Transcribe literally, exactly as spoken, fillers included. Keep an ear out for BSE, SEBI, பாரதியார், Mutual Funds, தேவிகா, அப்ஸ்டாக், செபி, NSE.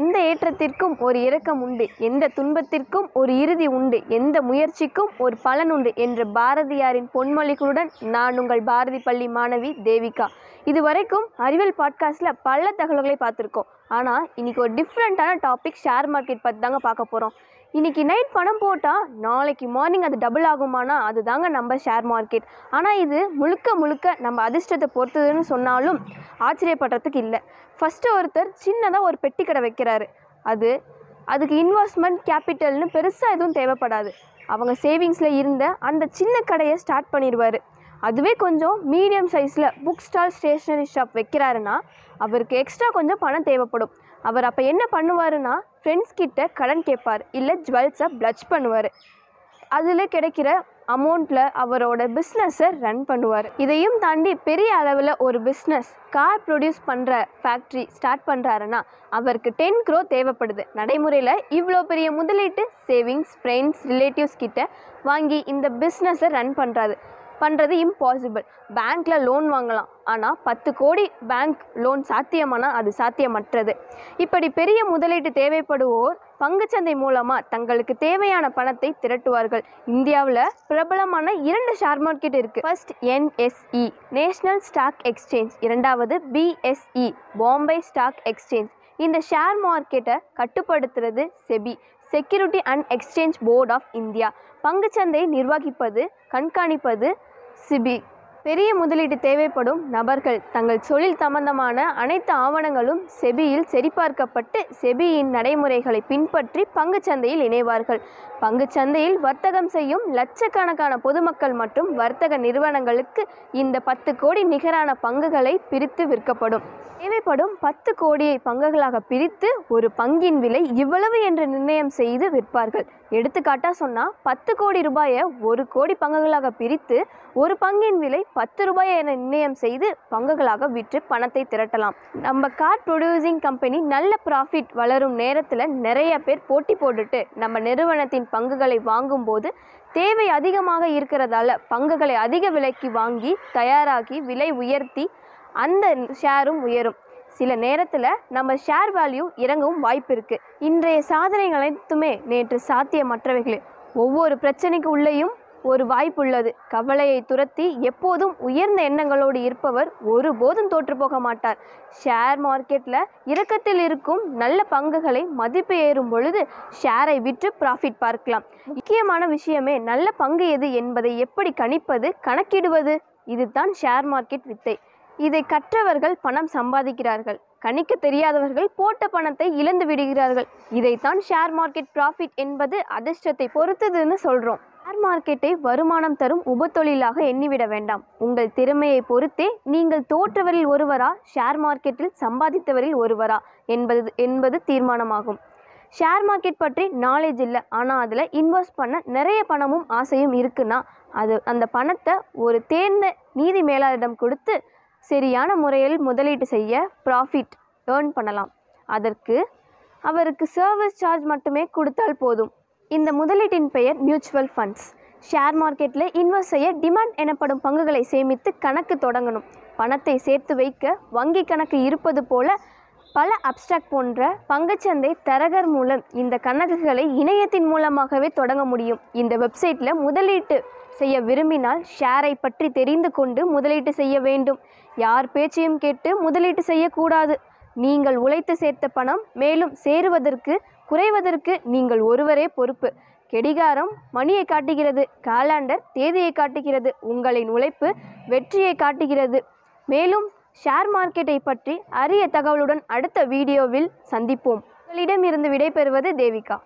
எந்த ஏற்றத்திற்கும் ஒரு இரக்கம் உண்டு, எந்த துன்பத்திற்கும் ஒரு இறுதி உண்டு, எந்த முயற்சிக்கும் ஒரு பலன் உண்டு என்ற பாரதியாரின் பொன்மொழிகளுடன் நான் உங்கள் பாரதி பள்ளி மாணவி தேவிகா. இது வரைக்கும் அறிவியல் பாட்காஸ்ட்டில் பல தகவல்களை பார்த்துருக்கோம். ஆனால் இன்றைக்கி ஒரு டிஃப்ரெண்ட்டான டாபிக், ஷேர் மார்க்கெட் பற்றி தாங்க பார்க்க போகிறோம். இன்றைக்கி நைட் பணம் போட்டால் நாளைக்கு மார்னிங் அது டபுள் ஆகுமானா, அது தாங்க நம்ம ஷேர் மார்க்கெட். ஆனால் இது முழுக்க முழுக்க நம்ம அதிர்ஷ்டத்தை பொறுத்ததுன்னு சொன்னாலும் ஆச்சரியப்படுறதுக்கு இல்லை. ஃபஸ்ட்டு ஒருத்தர் சின்னதாக ஒரு பெட்டி கடை வைக்கிறாரு. அது அதுக்கு இன்வெஸ்ட்மெண்ட் கேபிட்டல்னு பெருசாக எதுவும் தேவைப்படாது. அவங்க சேவிங்ஸில் இருந்த அந்த சின்ன கடையை ஸ்டார்ட் பண்ணிடுவார். அதுவே கொஞ்சம் மீடியம் சைஸில் புக் ஸ்டால், ஸ்டேஷ்னரி ஷாப் வைக்கிறாருன்னா அவருக்கு எக்ஸ்ட்ரா கொஞ்சம் பணம் தேவைப்படும். அவர் அப்போ என்ன பண்ணுவாருன்னா, ஃப்ரெண்ட்ஸ் கிட்ட கடன் கேட்பார், இல்லை ஜுவல்ஸை பிளட்ச் பண்ணுவார். அதில் கிடைக்கிற அமௌண்ட்டில் அவரோட பிஸ்னஸை ரன் பண்ணுவார். இதையும் தாண்டி பெரிய அளவில் ஒரு பிஸ்னஸ், கார் ப்ரொடியூஸ் பண்ணுற ஃபேக்ட்ரி ஸ்டார்ட் பண்ணுறாருன்னா அவருக்கு டென் க்ரோ தேவைப்படுது. நடைமுறையில் இவ்வளோ பெரிய முதலீட்டு சேவிங்ஸ் ஃப்ரெண்ட்ஸ் ரிலேட்டிவ்ஸ் கிட்ட வாங்கி இந்த பிஸ்னஸை ரன் பண்ணுறாரு பண்ணுறது இம்பாசிபிள். பேங்க்கில் லோன் வாங்கலாம், ஆனால் பத்து கோடி பேங்க் லோன் சாத்தியமானால் அது சாத்தியமற்றது. இப்படி பெரிய முதலீட்டு தேவைப்படுவோர் பங்குச்சந்தை மூலமாக தங்களுக்கு தேவையான பணத்தை திரட்டுவார்கள். இந்தியாவில் பிரபலமான இரண்டு ஷேர் மார்க்கெட் இருக்குது. First N S E, national stock exchange. இரண்டாவது B S E, Bombay stock exchange. இந்த ஷேர் மார்க்கெட்டை கட்டுப்படுத்துறது செபி, security and exchange board of India. பங்குச்சந்தை நிர்வகிப்பது கண்காணிப்பது சிபி. பெரிய முதலீடு தேவைப்படும் நபர்கள் தங்கள் தொழில் சம்பந்தமான அனைத்து ஆவணங்களும் செபியில் சரிபார்க்கப்பட்டு செபியின் நடைமுறைகளை பின்பற்றி பங்குச்சந்தையில் இணைவார்கள். பங்குச்சந்தையில் வர்த்தகம் செய்யும் லட்சக்கணக்கான பொதுமக்கள் மற்றும் வர்த்தக நிறுவனங்களுக்கு இந்த பத்து கோடி நிகரான பங்குகளை பிரித்து விற்கப்படும். தேவைப்படும் பத்து கோடியை பங்குகளாக பிரித்து ஒரு பங்கின் விலை இவ்வளவு என்று நிர்ணயம் செய்து விற்பார்கள். எடுத்துக்காட்டாக சொன்னால், பத்து கோடி ரூபாயை ஒரு கோடி பங்குகளாக பிரித்து ஒரு பங்கின் விலை பத்து ரூபாயை என நிர்ணயம் செய்து பங்குகளாக விற்று பணத்தை திரட்டலாம். நம்ம கார் ப்ரொடியூசிங் கம்பெனி நல்ல ப்ராஃபிட் வளரும் நேரத்தில் நிறைய பேர் போட்டி போட்டுட்டு நம்ம நிறுவனத்தின் பங்குகளை வாங்கும்போது தேவை அதிகமாக இருக்கிறதால பங்குகளை அதிக விலைக்கு வாங்கி தயாராகி விலை உயர்த்தி அந்த ஷேரும் உயரும். சில நேரத்தில் நம்ம ஷேர் வேல்யூ இறங்கவும் வாய்ப்பு இருக்குது. இன்றைய சாதனைகள் அனைத்துமே நேற்று சாத்தியமற்றவைகளே. ஒவ்வொரு பிரச்சனைக்கு உள்ளேயும் ஒரு வாய்ப்புள்ளது. கவலையை துரத்தி எப்போதும் உயர்ந்த எண்ணங்களோடு இருப்பவர் ஒருபோதும் தோற்று போக மாட்டார். ஷேர் மார்க்கெட்டில் இறக்கத்தில் இருக்கும் நல்ல பங்குகளை மதிப்பு ஏறும் பொழுது ஷேரை விற்று ப்ராஃபிட் பார்க்கலாம். முக்கியமான விஷயமே நல்ல பங்கு எது என்பதை எப்படி கணிப்பது, கணக்கிடுவது. இதுதான் ஷேர் மார்க்கெட் வித்தை. இதை கற்றவர்கள் பணம் சம்பாதிக்கிறார்கள், கணிக்க தெரியாதவர்கள் போட்ட பணத்தை இழந்து விடுகிறார்கள். இதைத்தான் ஷேர் மார்க்கெட் ப்ராஃபிட் என்பது அதிர்ஷ்டத்தை பொறுத்ததுன்னு சொல்கிறோம். ஷேர் மார்க்கெட்டை வருமானம் தரும் உபத்தொழிலாக எண்ணிவிட வேண்டாம். உங்கள் திறமையை பொறுத்தே நீங்கள் தோற்றவரில் ஒருவரா, ஷேர் மார்க்கெட்டில் சம்பாதித்தவரில் ஒருவரா என்பது என்பது தீர்மானமாகும். ஷேர் மார்க்கெட் பற்றி நாலேஜ் இல்லை, ஆனால் அதில் இன்வெஸ்ட் பண்ண நிறைய பணமும் ஆசையும் இருக்குன்னா அது அந்த பணத்தை ஒரு தேர்ந்த நிதி மேலாளரிடம் கொடுத்து சரியான முறையில் முதலீடு செய்ய ப்ராஃபிட் ஏர்ன் பண்ணலாம். அதற்கு அவருக்கு சர்வீஸ் சார்ஜ் மட்டுமே கொடுத்தால் போதும். இந்த முதலீட்டின் பெயர் மியூச்சுவல் ஃபண்ட்ஸ். ஷேர் மார்க்கெட்டில் இன்வெஸ்ட் செய்ய டிமாண்ட் எனப்படும் பங்குகளை சேமித்து கணக்கு தொடங்கணும். பணத்தை சேர்த்து வைக்க வங்கி கணக்கு இருப்பது போல பல அப்ஸ்டாக் போன்ற பங்குச்சந்தை தரகர் மூலம் இந்த கணக்குகளை இணையத்தின் மூலமாகவே தொடங்க முடியும். இந்த வெப்சைட்டில் முதலீட்டு செய்ய விரும்பினால் ஷேரை பற்றி தெரிந்து கொண்டு முதலீட்டு செய்ய வேண்டும். யார் பேச்சையும் கேட்டு முதலீட்டு செய்யக்கூடாது. நீங்கள் உழைத்து சேர்த்த பணம் மேலும் சேருவதற்கு குறைவதற்கு நீங்கள் ஒருவரே பொறுப்பு. கெடிகாரம் மணியை காட்டுகிறது, காலண்டர் தேதியை காட்டுகிறது, உங்களின் உழைப்பு வெற்றியை காட்டுகிறது. மேலும் ஷேர் மார்க்கெட்டை பற்றி அரிய தகவலுடன் அடுத்த வீடியோவில் சந்திப்போம். உங்களிடம் இருந்து விடைபெறுவது தேவிகா.